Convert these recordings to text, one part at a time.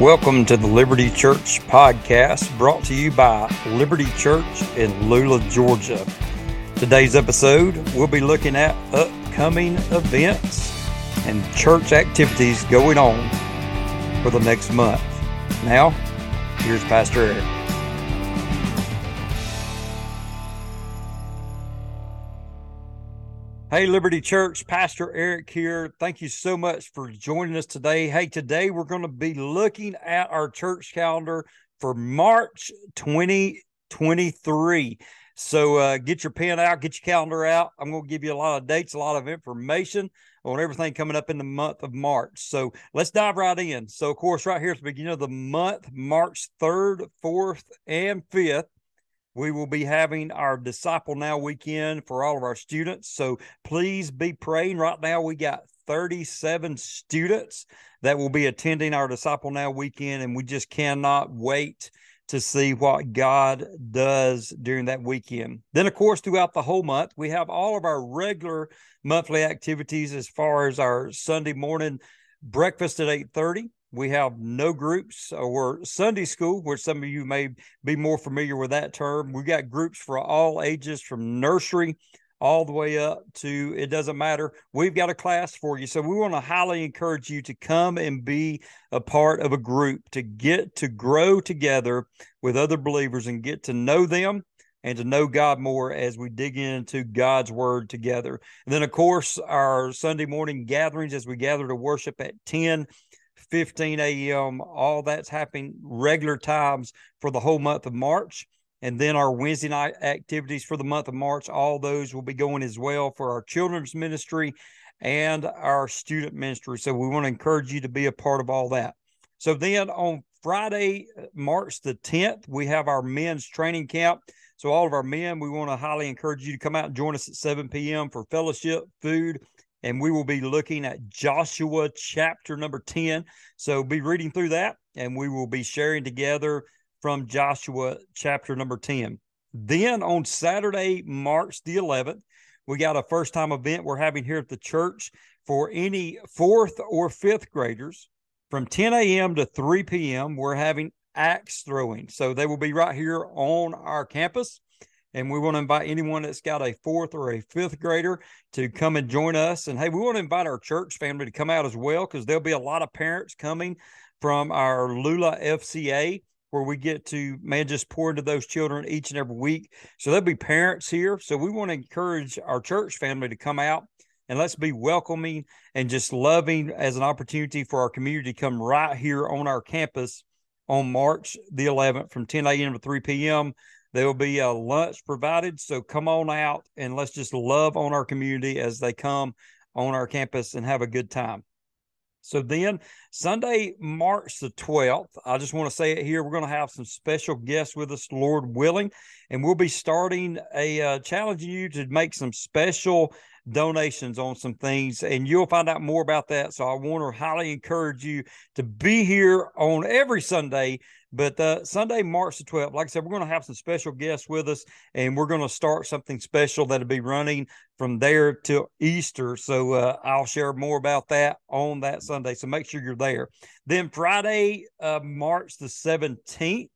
Welcome to the Liberty Church podcast, brought to you by Liberty Church in Lula, Georgia. Today's episode, we'll be looking at upcoming events and church activities going on for the next month. Now, here's Pastor Eric. Hey, Liberty Church, Pastor Eric here. Thank you so much for joining us today. Hey, today we're going to be looking at our church calendar for March 2023. So get your pen out, get your calendar out. I'm going to give you a lot of dates, a lot of information on everything coming up in the month of March. So let's dive right in. So, of course, right here at the beginning of the month, March 3rd, 4th, and 5th, we will be having our Disciple Now weekend for all of our students. So please be praying. Right now, we got 37 students that will be attending our Disciple Now weekend, and we just cannot wait to see what God does during that weekend. Then, of course, throughout the whole month, we have all of our regular monthly activities as far as our Sunday morning breakfast at 8:30. We have no groups or Sunday school, where some of you may be more familiar with that term. We've got groups for all ages, from nursery all the way up to it doesn't matter. We've got a class for you. So we want to highly encourage you to come and be a part of a group, to get to grow together with other believers and get to know them and to know God more as we dig into God's Word together. And then, of course, our Sunday morning gatherings as we gather to worship at 10:15 a.m. All that's happening regular times for the whole month of March. And then our Wednesday night activities for the month of March, all those will be going as well for our children's ministry and our student ministry. So we want to encourage you to be a part of all that. So then on Friday, March the 10th, we have our men's training camp. So all of our men, we want to highly encourage you to come out and join us at 7 p.m. for fellowship, food, and we will be looking at Joshua chapter number 10. So be reading through that, and we will be sharing together from Joshua chapter number 10. Then on Saturday, March the 11th, we got a first-time event we're having here at the church for any 4th or 5th graders. From 10 a.m. to 3 p.m., we're having axe throwing. So they will be right here on our campus. And we want to invite anyone that's got a 4th or a 5th grader to come and join us. And, hey, we want to invite our church family to come out as well, because there'll be a lot of parents coming from our Lula FCA, where we get to, man, just pour into those children each and every week. So there'll be parents here. So we want to encourage our church family to come out, and let's be welcoming and just loving as an opportunity for our community to come right here on our campus on March the 11th from 10 a.m. to 3 p.m., There will be a lunch provided, so come on out and let's just love on our community as they come on our campus and have a good time. So then, Sunday, March the 12th, I just want to say it here, we're going to have some special guests with us, Lord willing, and we'll be starting a challenging you to make some special donations on some things, and you'll find out more about that. So I want to highly encourage you to be here on every Sunday, but Sunday, March the 12th, like I said, we're going to have some special guests with us, and we're going to start something special that'll be running from there till Easter. So I'll share more about that on that Sunday. So make sure you're there. Then Friday, March the 17th,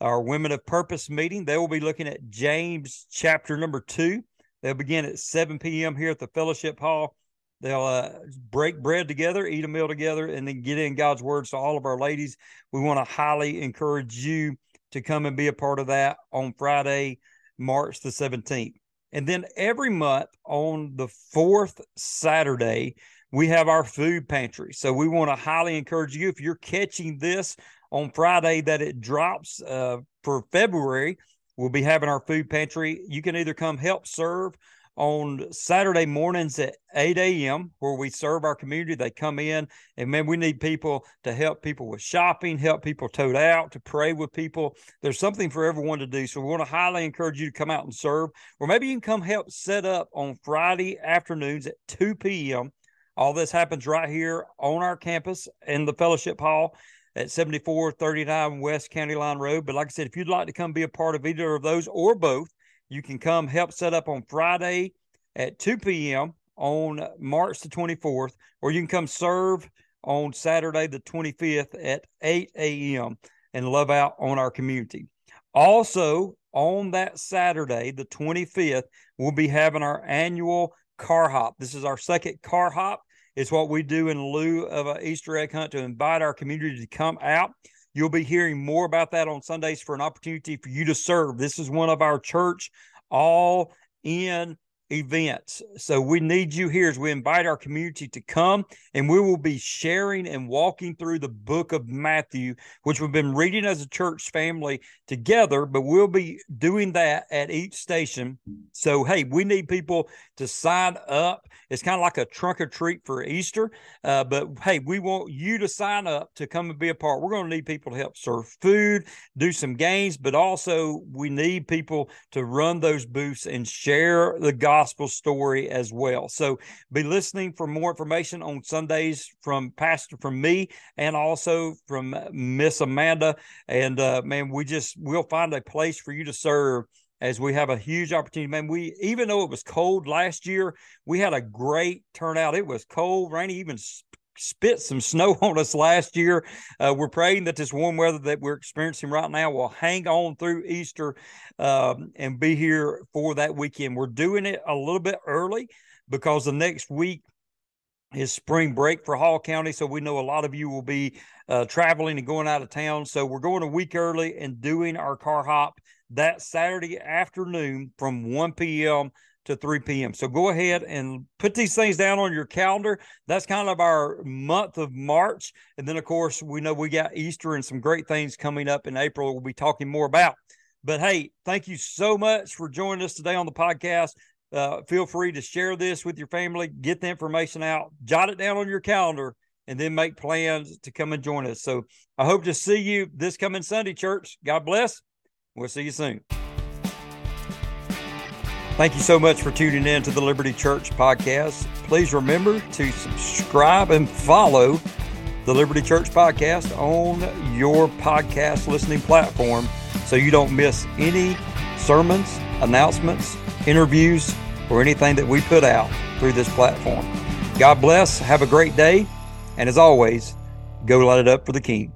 our Women of Purpose meeting, they will be looking at James chapter number 2. They'll begin at 7 p.m. here at the Fellowship Hall. They'll break bread together, eat a meal together, and then get in God's Word. So all of our ladies, we want to highly encourage you to come and be a part of that on Friday, March the 17th. And then every month on the 4th Saturday, we have our food pantry. So we want to highly encourage you, if you're catching this on Friday, that it drops for February. We'll be having our food pantry. You can either come help serve on Saturday mornings at 8 a.m. where we serve our community. They come in, and, man, we need people to help people with shopping, help people tote out, to pray with people. There's something for everyone to do, so we want to highly encourage you to come out and serve. Or maybe you can come help set up on Friday afternoons at 2 p.m. All this happens right here on our campus in the Fellowship Hall at 7439 West County Line Road. But like I said, if you'd like to come be a part of either of those or both, you can come help set up on Friday at 2 p.m. on March the 24th, or you can come serve on Saturday the 25th at 8 a.m. and love out on our community. Also, on that Saturday, the 25th, we'll be having our annual car hop. This is our second car hop. It's what we do in lieu of an Easter egg hunt to invite our community to come out. You'll be hearing more about that on Sundays for an opportunity for you to serve. This is one of our church all-in events. So we need you here as we invite our community to come, and we will be sharing and walking through the book of Matthew, which we've been reading as a church family together, but we'll be doing that at each station. So, hey, we need people to sign up. It's kind of like a trunk or treat for Easter, but, hey, we want you to sign up to come and be a part. We're going to need people to help serve food, do some games, but also we need people to run those booths and share the gospel story as well. So be listening for more information on Sundays from me and also from Miss Amanda. And man, we'll find a place for you to serve as we have a huge opportunity. Man, even though it was cold last year, we had a great turnout. It was cold, rainy, even spit some snow on us last year. We're praying that this warm weather that we're experiencing right now will hang on through Easter and be here for that weekend. We're doing it a little bit early because the next week is spring break for Hall County, so we know a lot of you will be traveling and going out of town. So we're going a week early and doing our car hop that Saturday afternoon from 1 p.m. to 3 p.m. So go ahead and put these things down on your calendar. That's kind of our month of March. And then, of course, we know we got Easter and some great things coming up in April we'll be talking more about. But, hey, thank you so much for joining us today on the podcast. Feel free to share this with your family. Get the information out. Jot it down on your calendar and then make plans to come and join us. So I hope to see you this coming Sunday, church. God bless. We'll see you soon. Thank you so much for tuning in to the Liberty Church podcast. Please remember to subscribe and follow the Liberty Church podcast on your podcast listening platform so you don't miss any sermons, announcements, interviews, or anything that we put out through this platform. God bless. Have a great day. And as always, go light it up for the King.